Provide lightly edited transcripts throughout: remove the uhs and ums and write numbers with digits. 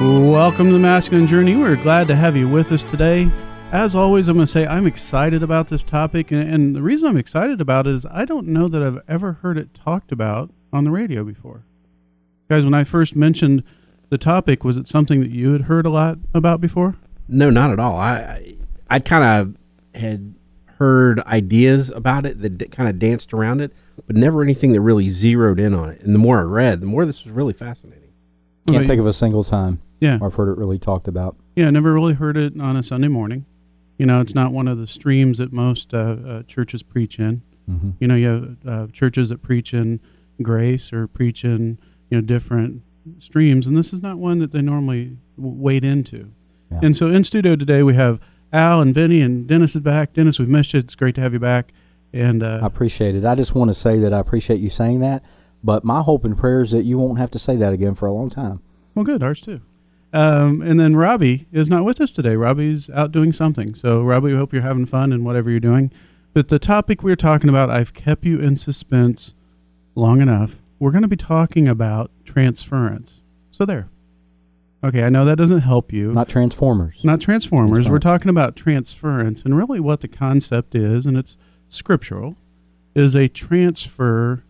Welcome to the Masculine Journey. We're glad to have you with us today. As always, I'm going to say I'm excited about this topic, and the reason I'm excited about it is I don't know that I've ever heard it talked about on the radio before. Guys, when I first mentioned the topic, was it something that you had heard a lot about before? No, not at all. I kind of had heard ideas about it that kind of danced around it, but never anything that really zeroed in on it. And the more I read, the more this was really fascinating. Can't think of a single time I've heard it really talked about. Yeah, I never really heard it on a Sunday morning. You know, it's not one of the streams that most churches preach in. Mm-hmm. You know, you have churches that preach in grace or preach in, you know, different streams, and this is not one that they normally wade into. Yeah. And so in studio today we have Al and Vinny, and Dennis is back. Dennis, we've missed you. It's great to have you back. And I appreciate it. I just want to say that I appreciate you saying that, but my hope and prayer is that you won't have to say that again for a long time. Well, good. Ours too. And then Robbie is not with us today. Robbie's out doing something. So, Robbie, we hope you're having fun in whatever you're doing. But the topic we're talking about, I've kept you in suspense long enough. We're going to be talking about transference. So there. Okay, I know that doesn't help you. Not transformers. We're talking about transference. And really what the concept is, and it's scriptural, is a transfer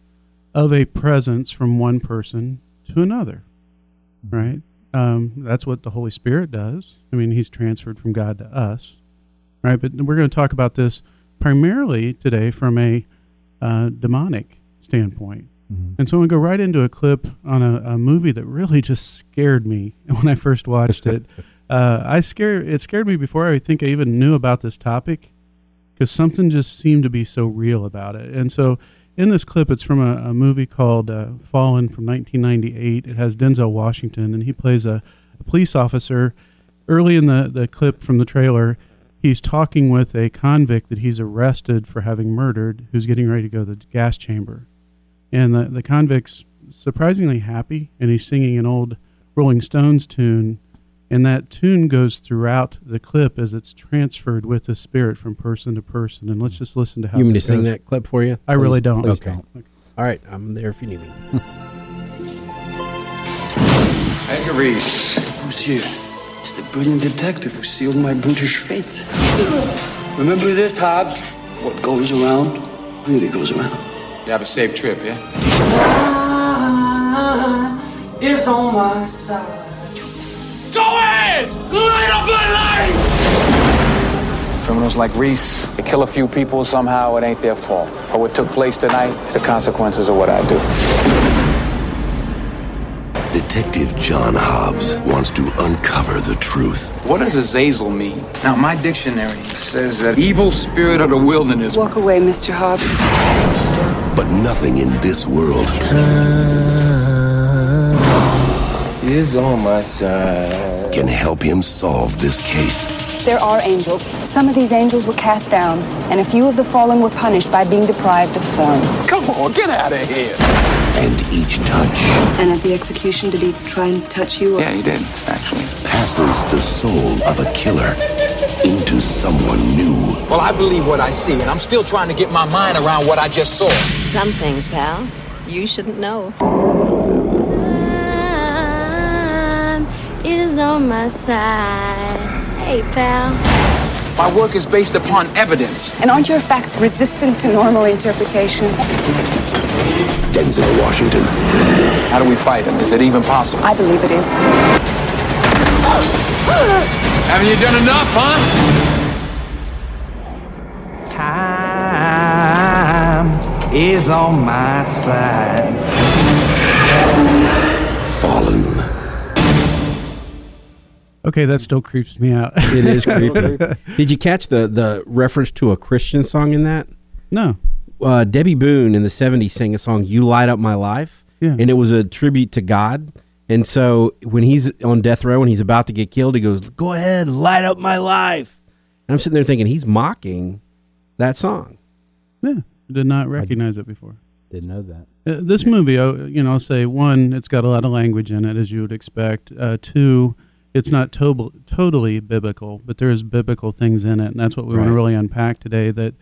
of a presence from one person to another. Right? That's what the Holy Spirit does. I mean, he's transferred from God to us, right? But we're going to talk about this primarily today from a demonic standpoint. Mm-hmm. And so I'm going to go right into a clip on a movie that really just scared me when I first watched it. It scared me before I think I even knew about this topic, because something just seemed to be so real about it. And so in this clip, it's from a movie called Fallen from 1998. It has Denzel Washington, and he plays a police officer. Early in the clip from the trailer, he's talking with a convict that he's arrested for having murdered, who's getting ready to go to the gas chamber. And the convict's surprisingly happy, and he's singing an old Rolling Stones tune, and that tune goes throughout the clip as it's transferred with the spirit from person to person. And let's just listen to how. You want me to sing that clip for you? I really don't. Okay. All right, I'm there if you need me. Aggeries, monsieur, it's the brilliant detective who sealed my brutish fate. Remember this, Hobbs? What goes around really goes around. You have a safe trip, yeah? God is on my side. Go ahead! Light up my life! Criminals like Reese, they kill a few people somehow, it ain't their fault. But what took place tonight is the consequences of what I do. Detective John Hobbs wants to uncover the truth. What does Azazel mean? Now, my dictionary says that evil spirit of the wilderness. Walk away, Mr. Hobbs. But nothing in this world is on my side can help him solve this case. There are angels. Some of these angels were cast down, and a few of the fallen were punished by being deprived of form. Come on, get out of here. And each touch. And at the execution, did he try and touch you? Or? Yeah, he did, actually. Passes the soul of a killer into someone new. Well, I believe what I see, and I'm still trying to get my mind around what I just saw. Some things, pal, you shouldn't know. Is on my side. Hey, pal. My work is based upon evidence. And aren't your facts resistant to normal interpretation? Denzel Washington. How do we fight him? Is it even possible? I believe it is. Haven't you done enough, huh? Time is on my side. Fallen. Okay, that still creeps me out. It is creepy. Did you catch the reference to a Christian song in that? No. Debbie Boone in the 70s sang a song, You Light Up My Life. Yeah. And it was a tribute to God. And so when he's on death row and he's about to get killed, he goes, "Go ahead, light up my life." And I'm sitting there thinking, he's mocking that song. Yeah, did not recognize it before. Didn't know that. This movie, you know, I'll say, one, it's got a lot of language in it, as you would expect. Two, it's not totally biblical, but there is biblical things in it, and that's what we want to really unpack today, that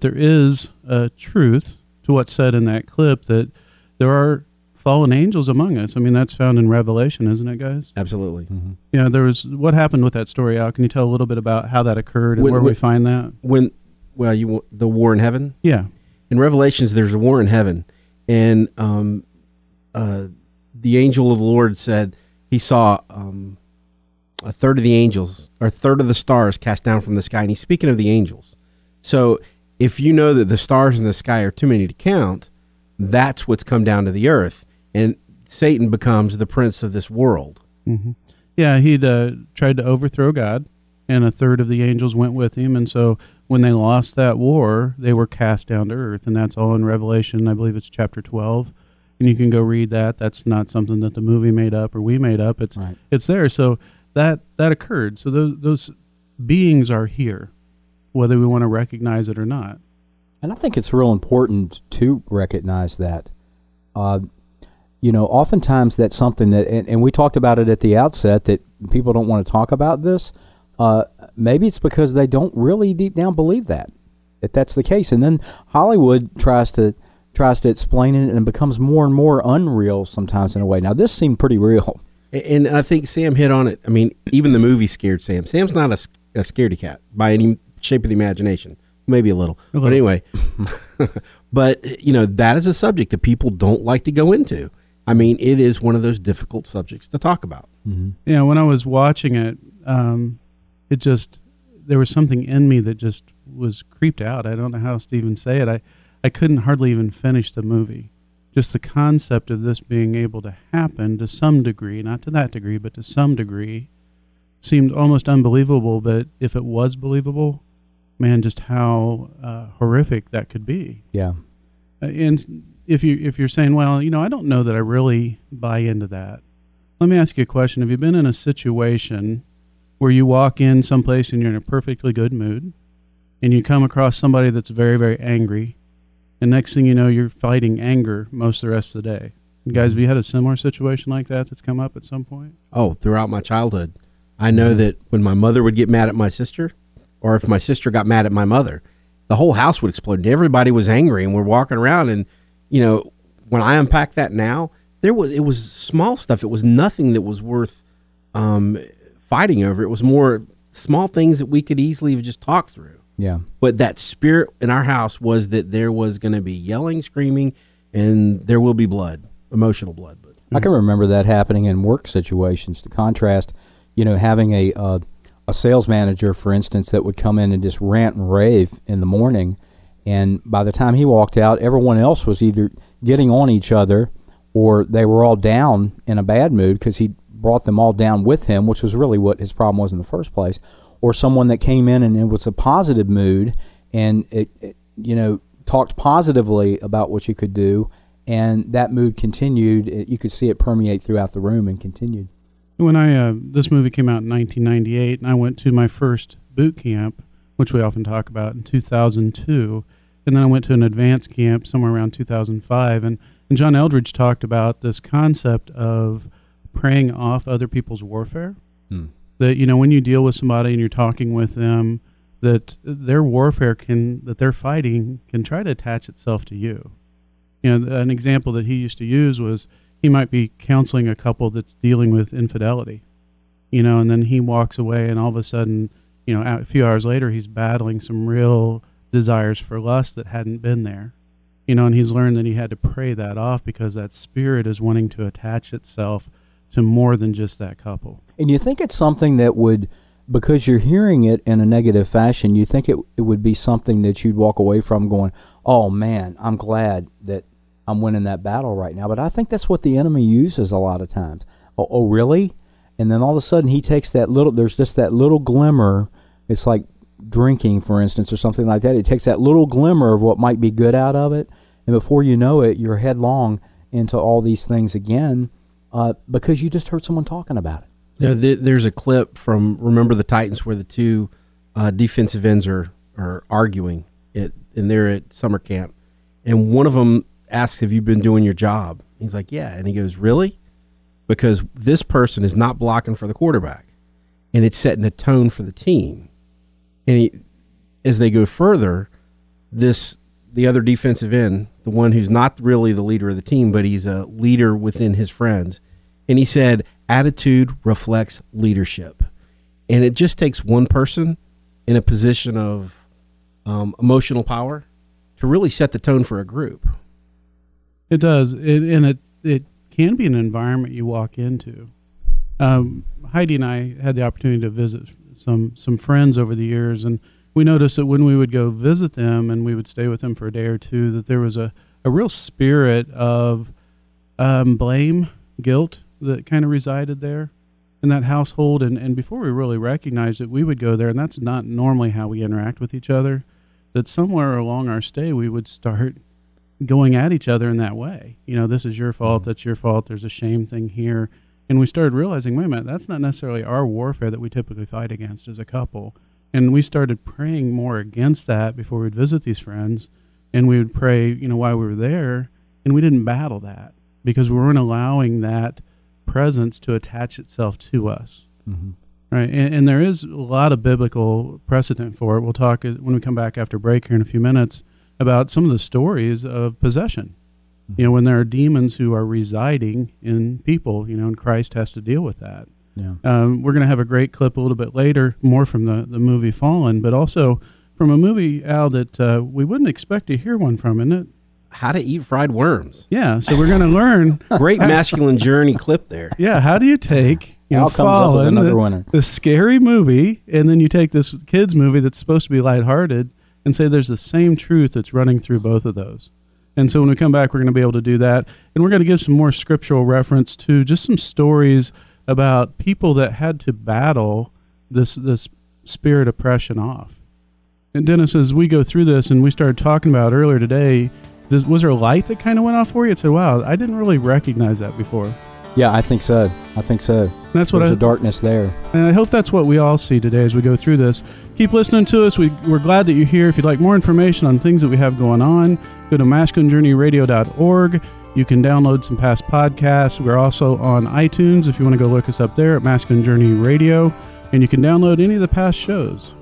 there is a truth to what's said in that clip, that there are fallen angels among us. I mean, that's found in Revelation, isn't it, guys? Absolutely. Mm-hmm. Yeah, there was, what happened with that story, Al? Can you tell a little bit about how that occurred and where we find that? The war in heaven? Yeah. In Revelations, there's a war in heaven, and the angel of the Lord said he saw a third of the angels, or a third of the stars cast down from the sky, and he's speaking of the angels. So if you know that the stars in the sky are too many to count, that's what's come down to the earth, and Satan becomes the prince of this world. Mm-hmm. Yeah, he'd tried to overthrow God, and a third of the angels went with him, and so when they lost that war, they were cast down to earth, and that's all in Revelation. I believe it's chapter 12, and you can go read that. That's not something that the movie made up or we made up. It's right. It's there. So that occurred. So those beings are here, whether we want to recognize it or not. And I think it's real important to recognize that. You know, oftentimes that's something that, and we talked about it at the outset, that people don't want to talk about this. Maybe it's because they don't really deep down believe that, if that's the case. And then Hollywood tries to explain it, and it becomes more and more unreal sometimes in a way. Now, this seemed pretty real. And I think Sam hit on it. I mean, even the movie scared Sam. Sam's not a scaredy cat by any shape of the imagination. Maybe a little. Okay. But anyway, but, you know, that is a subject that people don't like to go into. I mean, it is one of those difficult subjects to talk about. Mm-hmm. Yeah, when I was watching it, it just, there was something in me that just was creeped out. I don't know how else to even say it. I couldn't hardly even finish the movie. Just the concept of this being able to happen to some degree, not to that degree, but to some degree, seemed almost unbelievable. But if it was believable, man, just how horrific that could be. Yeah. And if you're saying, well, you know, I don't know that I really buy into that. Let me ask you a question. Have you been in a situation where you walk in someplace and you're in a perfectly good mood, and you come across somebody that's very, very angry, and next thing you know, you're fighting anger most of the rest of the day? And guys, have you had a similar situation like that that's come up at some point? Oh, throughout my childhood. I know that when my mother would get mad at my sister, or if my sister got mad at my mother, the whole house would explode. Everybody was angry, and we're walking around, and, you know, when I unpack that now, it was small stuff. It was nothing that was worth fighting over. It was more small things that we could easily have just talked through. Yeah. But that spirit in our house was that there was going to be yelling, screaming, and there will be blood, emotional blood. But I can remember that happening in work situations. To contrast, you know, having a sales manager, for instance, that would come in and just rant and rave in the morning, and by the time he walked out, everyone else was either getting on each other or they were all down in a bad mood because he brought them all down with him, which was really what his problem was in the first place. Or someone that came in and it was a positive mood, and it you know, talked positively about what you could do, and that mood continued. You could see it permeate throughout the room and continued. When I this movie came out in 1998, and I went to my first boot camp, which we often talk about, in 2002, and then I went to an advanced camp somewhere around 2005, and John Eldridge talked about this concept of praying off other people's warfare. That, you know, when you deal with somebody and you're talking with them, that their warfare that they're fighting can try to attach itself to you. You know, an example that he used to use was, he might be counseling a couple that's dealing with infidelity, you know, and then he walks away, and all of a sudden, you know, a few hours later, he's battling some real desires for lust that hadn't been there, you know, and he's learned that he had to pray that off because that spirit is wanting to attach itself to more than just that couple. And you think it's something that would, because you're hearing it in a negative fashion, you think it would be something that you'd walk away from going, oh, man, I'm glad that I'm winning that battle right now. But I think that's what the enemy uses a lot of times. Oh, really? And then all of a sudden he takes that little, there's just that little glimmer. It's like drinking, for instance, or something like that. It takes that little glimmer of what might be good out of it, and before you know it, you're headlong into all these things again. because you just heard someone talking about it. You know, there's a clip from Remember the Titans where the two defensive ends are arguing, and they're at summer camp. And one of them asks, have you been doing your job? He's like, yeah. And he goes, really? Because this person is not blocking for the quarterback. And it's setting a tone for the team. And as they go further, the other defensive end, the one who's not really the leader of the team, but he's a leader within his friends. And he said, attitude reflects leadership. And it just takes one person in a position of emotional power to really set the tone for a group. It does. It can be an environment you walk into. Heidi and I had the opportunity to visit some friends over the years, and we noticed that when we would go visit them and we would stay with them for a day or two, that there was a real spirit of blame, guilt that kind of resided there in that household. And before we really recognized it, we would go there, and that's not normally how we interact with each other, that somewhere along our stay we would start going at each other in that way. You know, this is your fault, that's your fault, there's a shame thing here. And we started realizing, wait a minute, that's not necessarily our warfare that we typically fight against as a couple. And we started praying more against that before we'd visit these friends. And we would pray, you know, while we were there, and we didn't battle that because we weren't allowing that presence to attach itself to us. Mm-hmm. Right. And there is a lot of biblical precedent for it. We'll talk when we come back after break here in a few minutes about some of the stories of possession. You know, when there are demons who are residing in people, you know, and Christ has to deal with that. Yeah. We're going to have a great clip a little bit later, more from the movie Fallen, but also from a movie, Al, that we wouldn't expect to hear one from, isn't it? How to Eat Fried Worms. Yeah, so we're going to learn. Great Masculine Journey clip there. Yeah, how do you take Fallen, the scary movie, and then you take this kids movie that's supposed to be lighthearted and say there's the same truth that's running through both of those. And so when we come back, we're going to be able to do that. And we're going to give some more scriptural reference to just some stories about people that had to battle this spirit oppression off. And Dennis, as we go through this, and we started talking about earlier today, was there a light that kind of went off for you? It said, wow, I didn't really recognize that before. Yeah, I think so. And that's what there's a darkness there. And I hope that's what we all see today as we go through this. Keep listening to us. We're glad that you're here. If you'd like more information on things that we have going on, go to MasculineJourneyRadio.org. You can download some past podcasts. We're also on iTunes if you want to go look us up there at Masculine Journey Radio. And you can download any of the past shows.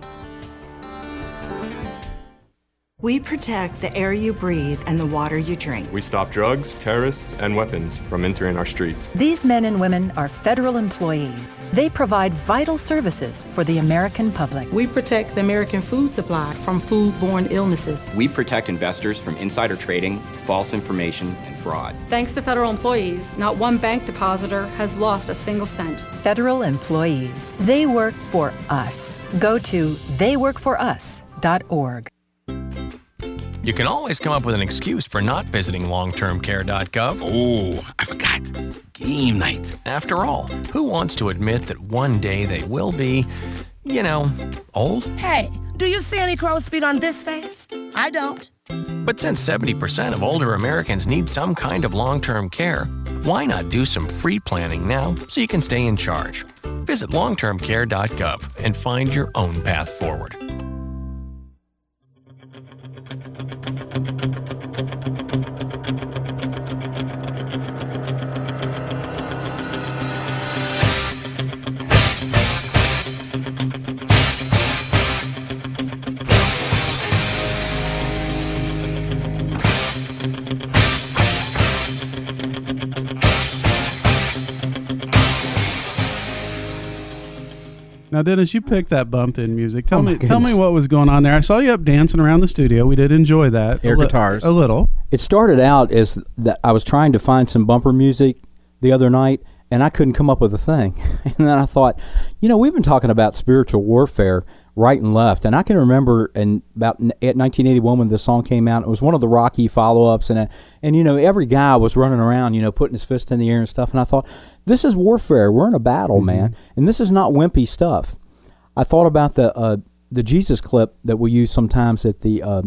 We protect the air you breathe and the water you drink. We stop drugs, terrorists, and weapons from entering our streets. These men and women are federal employees. They provide vital services for the American public. We protect the American food supply from foodborne illnesses. We protect investors from insider trading, false information, and fraud. Thanks to federal employees, not one bank depositor has lost a single cent. Federal employees. They work for us. Go to theyworkforus.org. You can always come up with an excuse for not visiting longtermcare.gov. Oh, I forgot. Game night. After all, who wants to admit that one day they will be, you know, old? Hey, do you see any crow's feet on this face? I don't. But since 70% of older Americans need some kind of long-term care, why not do some free planning now so you can stay in charge? Visit longtermcare.gov and find your own path forward. Now, Dennis, you picked that bump in music. Tell me what was going on there. I saw you up dancing around the studio. We did enjoy that. Air guitars. A little. It started out as that I was trying to find some bumper music the other night, and I couldn't come up with a thing. And then I thought, you know, we've been talking about spiritual warfare right and left, and I can remember in about 1981 when this song came out. It was one of the Rocky follow-ups, and you know, every guy was running around, you know, putting his fist in the air and stuff, and I thought, this is warfare. We're in a battle, man, and this is not wimpy stuff. I thought about the Jesus clip that we use sometimes at the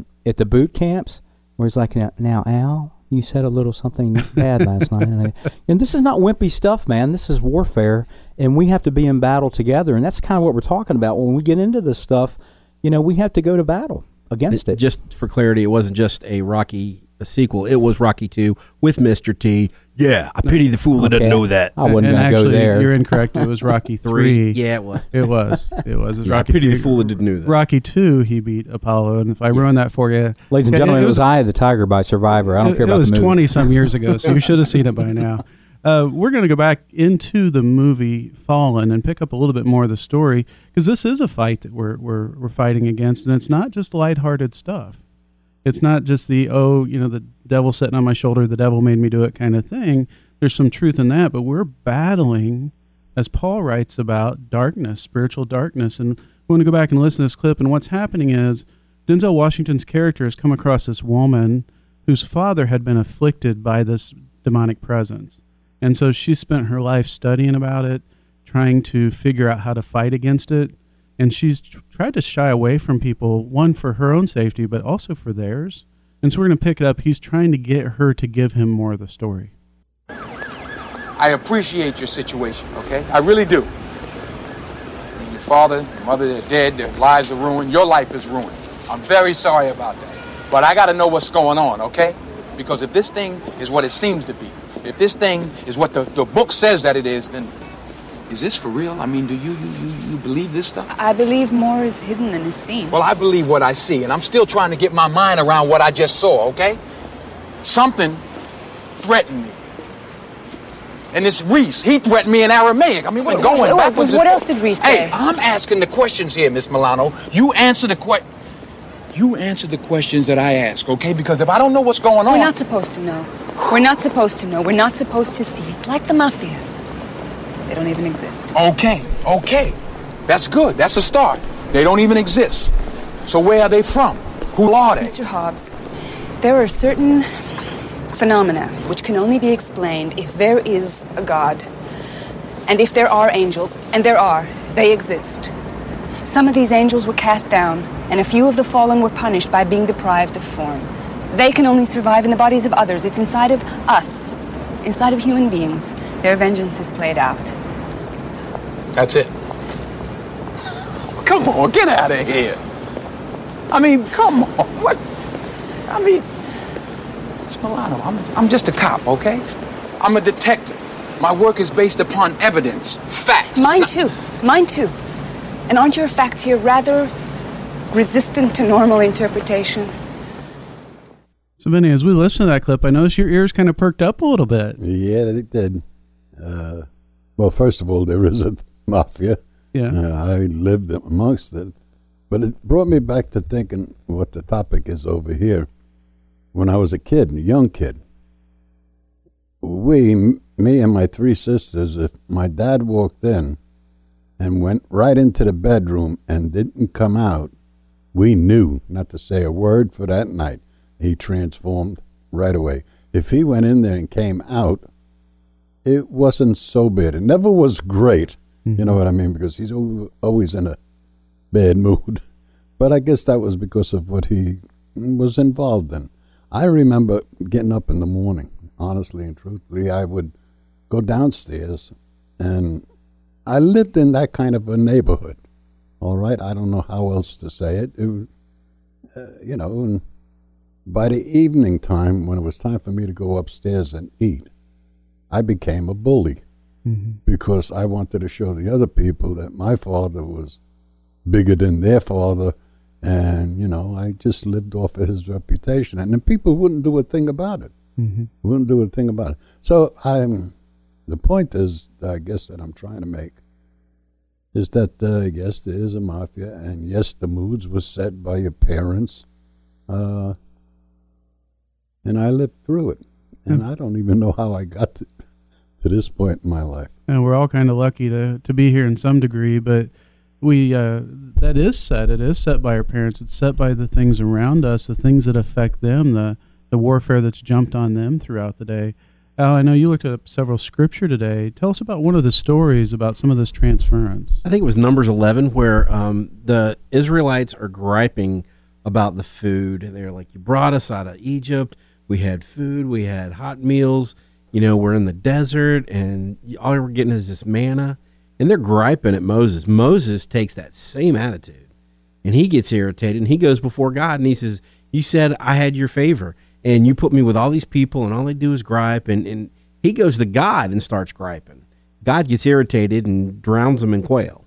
boot camps, where he's like, now Al, you said a little something bad last night. And this is not wimpy stuff, man. This is warfare, and we have to be in battle together. And that's kind of what we're talking about. When we get into this stuff, you know, we have to go to battle against it. Just for clarity, it wasn't just a Rocky sequel. It was Rocky 2 with Mr. T. Yeah, I pity the fool that doesn't know that. I wouldn't go there. You're incorrect. It was Rocky 3. Yeah, it was. It was. It was Rocky 2. I pity the fool that didn't know that. Rocky 2, he beat Apollo, and if I ruin that for you... Ladies and gentlemen, it was Eye of the Tiger by Survivor. I don't care about the movie. It was 20-some years ago, so you should have seen it by now. We're going to go back into the movie Fallen and pick up a little bit more of the story, because this is a fight that we're fighting against, and it's not just lighthearted stuff. It's not just the devil sitting on my shoulder, the devil made me do it kind of thing. There's some truth in that, but we're battling, as Paul writes about, darkness, spiritual darkness. And we want to go back and listen to this clip. And what's happening is Denzel Washington's character has come across this woman whose father had been afflicted by this demonic presence. And so she spent her life studying about it, trying to figure out how to fight against it. And she's tried to shy away from people, one, for her own safety, but also for theirs. And so we're going to pick it up. He's trying to get her to give him more of the story. I appreciate your situation, okay? I really do. I mean, your father, your mother, they're dead. Their lives are ruined. Your life is ruined. I'm very sorry about that. But I got to know what's going on, okay? Because if this thing is what it seems to be, if this thing is what the book says that it is, then... Is this for real? I mean, do you believe this stuff? I believe more is hidden than is seen. Well, I believe what I see, and I'm still trying to get my mind around what I just saw, okay? Something threatened me. And it's Reese. He threatened me in Aramaic. I mean, we're going backwards. What else did Reese say? Hey, I'm asking the questions here, Miss Milano. You answer the questions that I ask, okay? Because if I don't know what's going on... We're not supposed to know. We're not supposed to know. We're not supposed to see. It's like the mafia. They don't even exist. Okay. That's good. That's a start. They don't even exist. So where are they from? Who are they? Mr. Hobbs, there are certain phenomena which can only be explained if there is a God, and if there are angels, and there are, they exist. Some of these angels were cast down, and a few of the fallen were punished by being deprived of form. They can only survive in the bodies of others. It's inside of us. Inside of human beings, their vengeance is played out. That's it. Come on, get out of here. I mean, come on. What? I mean, it's Milano. I'm just a cop, okay? I'm a detective. My work is based upon evidence, facts. Mine too. And aren't your facts here rather resistant to normal interpretation? So, Vinny, as we listen to that clip, I noticed your ears kind of perked up a little bit. Yeah, it did. Well, first of all, there is a mafia. Yeah. I lived amongst it. But it brought me back to thinking what the topic is over here. When I was a kid, a young kid, me and my three sisters, if my dad walked in and went right into the bedroom and didn't come out, we knew not to say a word for that night. He transformed right away. If he went in there and came out, it wasn't so bad. It never was great. Mm-hmm. You know what I mean? Because he's always in a bad mood. But I guess that was because of what he was involved in. I remember getting up in the morning. Honestly and truthfully, I would go downstairs, and I lived in that kind of a neighborhood. All right? I don't know how else to say it. And by the evening time, when it was time for me to go upstairs and eat, I became a bully. Mm-hmm. Because I wanted to show the other people that my father was bigger than their father, and, I just lived off of his reputation. And the people wouldn't do a thing about it. Mm-hmm. So the point is, I guess, that I'm trying to make is that, yes, there is a mafia, and yes, the moods were set by your parents, and I lived through it. And I don't even know how I got to this point in my life. And we're all kind of lucky to be here in some degree, but that is set. It is set by our parents. It's set by the things around us, the things that affect them, the warfare that's jumped on them throughout the day. Al, I know you looked up several scripture today. Tell us about one of the stories about some of this transference. I think it was Numbers 11, where the Israelites are griping about the food. They're like, you brought us out of Egypt. We had food. We had hot meals. You know, we're in the desert, and all we're getting is this manna. And they're griping at Moses. Moses takes that same attitude, and he gets irritated, and he goes before God, and he says, you said I had your favor, and you put me with all these people, and all they do is gripe. And he goes to God and starts griping. God gets irritated and drowns him in quail.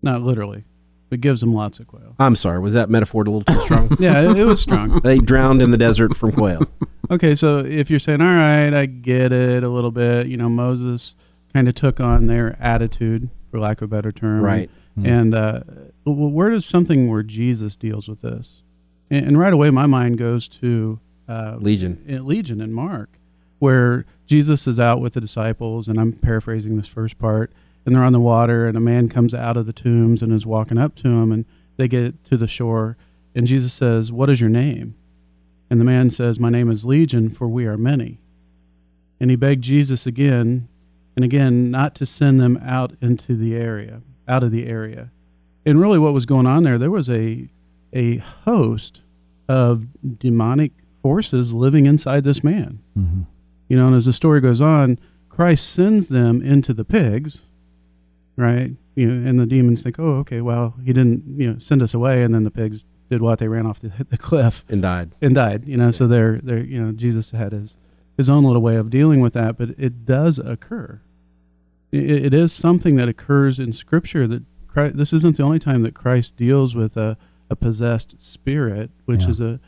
Not literally, but gives him lots of quail. I'm sorry, was that metaphor a little too strong? Yeah, it was strong. They drowned in the desert from quail. Okay, so if you're saying, all right, I get it a little bit, you know, Moses kind of took on their attitude, for lack of a better term. Right. Mm-hmm. And where does something where Jesus deals with this? And right away, my mind goes to Legion in Mark, where Jesus is out with the disciples, and I'm paraphrasing this first part, and they're on the water, and a man comes out of the tombs and is walking up to him, and they get to the shore, and Jesus says, what is your name? And the man says, my name is Legion, for we are many. And he begged Jesus again and again not to send them out of the area. And really what was going on there was a host of demonic forces living inside this man. Mm-hmm. You know, and as the story goes on, Christ sends them into the pigs, right? You know, and the demons think, oh, okay, well, he didn't, you know, send us away. And then the pigs did what? They ran off the cliff. And died, you know. Yeah. So they're, you know, Jesus had his own little way of dealing with that, but it does occur. It is something that occurs in Scripture. That Christ, this isn't the only time that Christ deals with a possessed spirit, which is a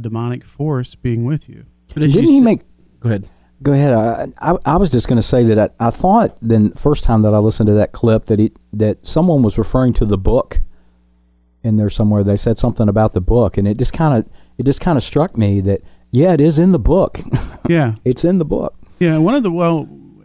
demonic force being with you. But didn't he make... Go ahead. I was just going to say that I thought then first time that I listened to that clip that someone was referring to the book in there somewhere. They said something about the book, and it just kind of struck me that it is in the book. Yeah, it's in the book. Yeah,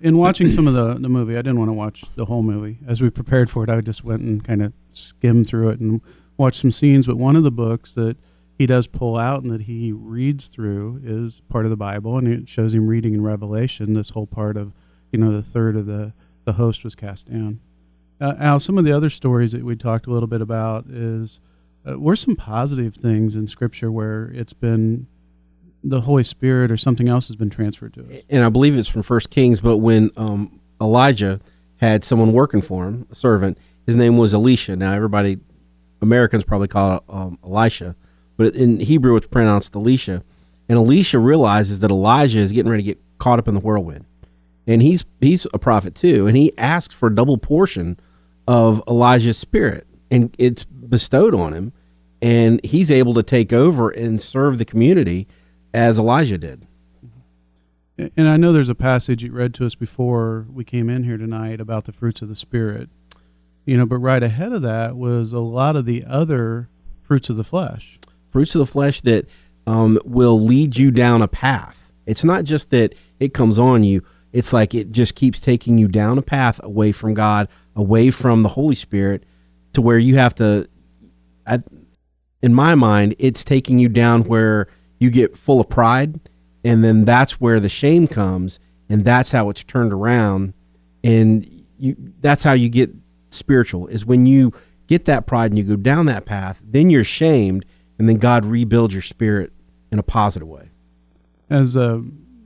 in watching some of the movie, I didn't want to watch the whole movie. As we prepared for it, I just went and kind of skimmed through it and watched some scenes. But one of the books that he does pull out and that he reads through is part of the Bible, and it shows him reading in Revelation this whole part of, you know, the third of the host was cast down. Al, some of the other stories that we talked a little bit about is were some positive things in Scripture where it's been the Holy Spirit or something else has been transferred to us. And I believe it's from First Kings, but when Elijah had someone working for him, a servant, his name was Elisha. Now everybody, Americans probably call it Elisha, but in Hebrew it's pronounced Elisha. And Elisha realizes that Elijah is getting ready to get caught up in the whirlwind. And he's a prophet too, and he asks for a double portion of Elijah's spirit, and it's bestowed on him, and he's able to take over and serve the community as Elijah did. And I know there's a passage you read to us before we came in here tonight about the fruits of the Spirit. You know, but right ahead of that was a lot of the other fruits of the flesh. Fruits of the flesh that will lead you down a path. It's not just that it comes on you. It's like it just keeps taking you down a path away from God, away from the Holy Spirit, to where you have to, in my mind, it's taking you down where you get full of pride, and then that's where the shame comes, and that's how it's turned around. And that's how you get spiritual, is when you get that pride and you go down that path, then you're shamed, and then God rebuilds your spirit in a positive way. As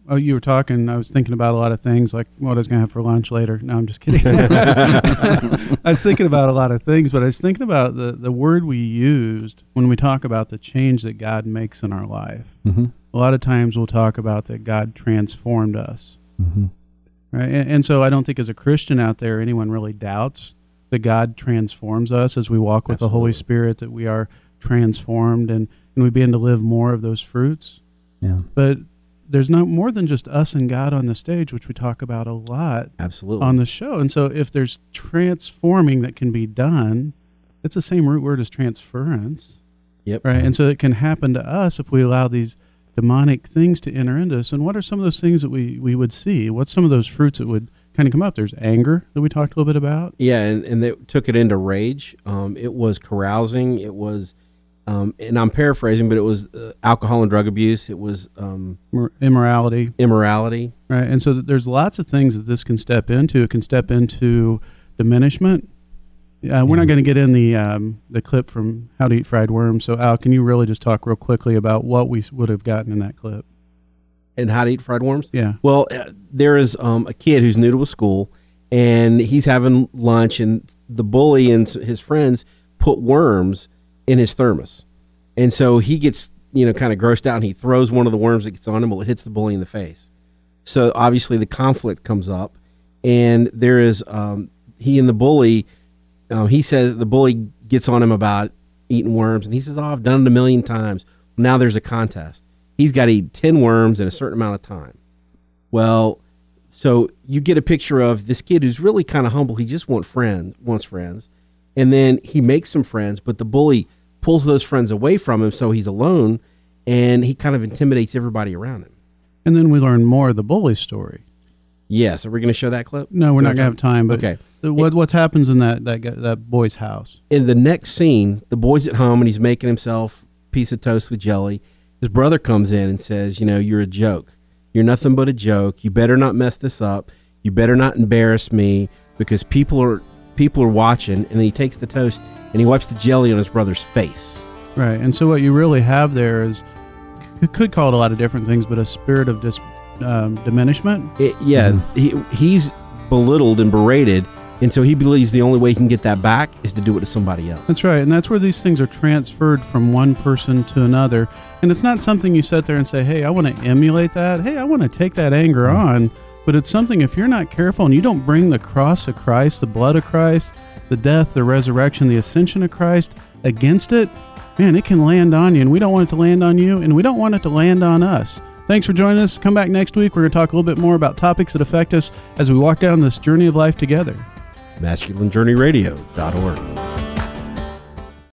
you were talking, I was thinking about a lot of things, like what I was going to have for lunch later. No, I'm just kidding. I was thinking about a lot of things, but I was thinking about the word we used when we talk about the change that God makes in our life. Mm-hmm. A lot of times we'll talk about that God transformed us. Mm-hmm. Right? And so I don't think as a Christian out there, anyone really doubts that God transforms us as we walk with the Holy Spirit, that we are transformed and we begin to live more of those fruits. Yeah. But there's not more than just us and God on the stage, which we talk about a lot on the show. And so if there's transforming that can be done, it's the same root word as transference. Yep. Right. Mm-hmm. And so it can happen to us if we allow these demonic things to enter into us. And what are some of those things that we would see? What's some of those fruits that would kind of come up? There's anger that we talked a little bit about. Yeah. And they took it into rage. It was carousing. It was, and I'm paraphrasing, but it was alcohol and drug abuse. It was immorality. Right. And so there's lots of things that this can step into. It can step into diminishment. We're not going to get in the clip from How to Eat Fried Worms. So, Al, can you really just talk real quickly about what we would have gotten in that clip? And How to Eat Fried Worms? Yeah. Well, there is a kid who's new to a school, and he's having lunch, and the bully and his friends put worms in his thermos. And so he gets, you know, kind of grossed out, and he throws one of the worms that gets on him. Well, it hits the bully in the face. So, obviously, the conflict comes up, and there is he and the bully... he says the bully gets on him about eating worms, and he says, "Oh, I've done it a million times." Now there's a contest. He's got to eat 10 worms in a certain amount of time. Well, so you get a picture of this kid who's really kind of humble. He just wants friends, and then he makes some friends, but the bully pulls those friends away from him, so he's alone, and he kind of intimidates everybody around him. And then we learn more of the bully story. Yeah, so we're going to show that clip? No, we're not going to have time, but okay. What happens in that boy's house? In the next scene, the boy's at home, and he's making himself a piece of toast with jelly. His brother comes in and says, you know, you're a joke. You're nothing but a joke. You better not mess this up. You better not embarrass me, because people are watching. And then he takes the toast, and he wipes the jelly on his brother's face. Right, and so what you really have there is, you could call it a lot of different things, but a spirit of diminishment. He's belittled and berated, and so he believes the only way he can get that back is to do it to somebody else. That's right, and that's where these things are transferred from one person to another. And it's not something you sit there and say, hey, I want to emulate that. Hey, I want to take that anger on. But it's something, if you're not careful and you don't bring the cross of Christ, the blood of Christ, the death, the resurrection, the ascension of Christ against it, man, it can land on you, and we don't want it to land on you, and we don't want it to land on us. Thanks for joining us. Come back next week. We're going to talk a little bit more about topics that affect us as we walk down this journey of life together. MasculineJourneyRadio.org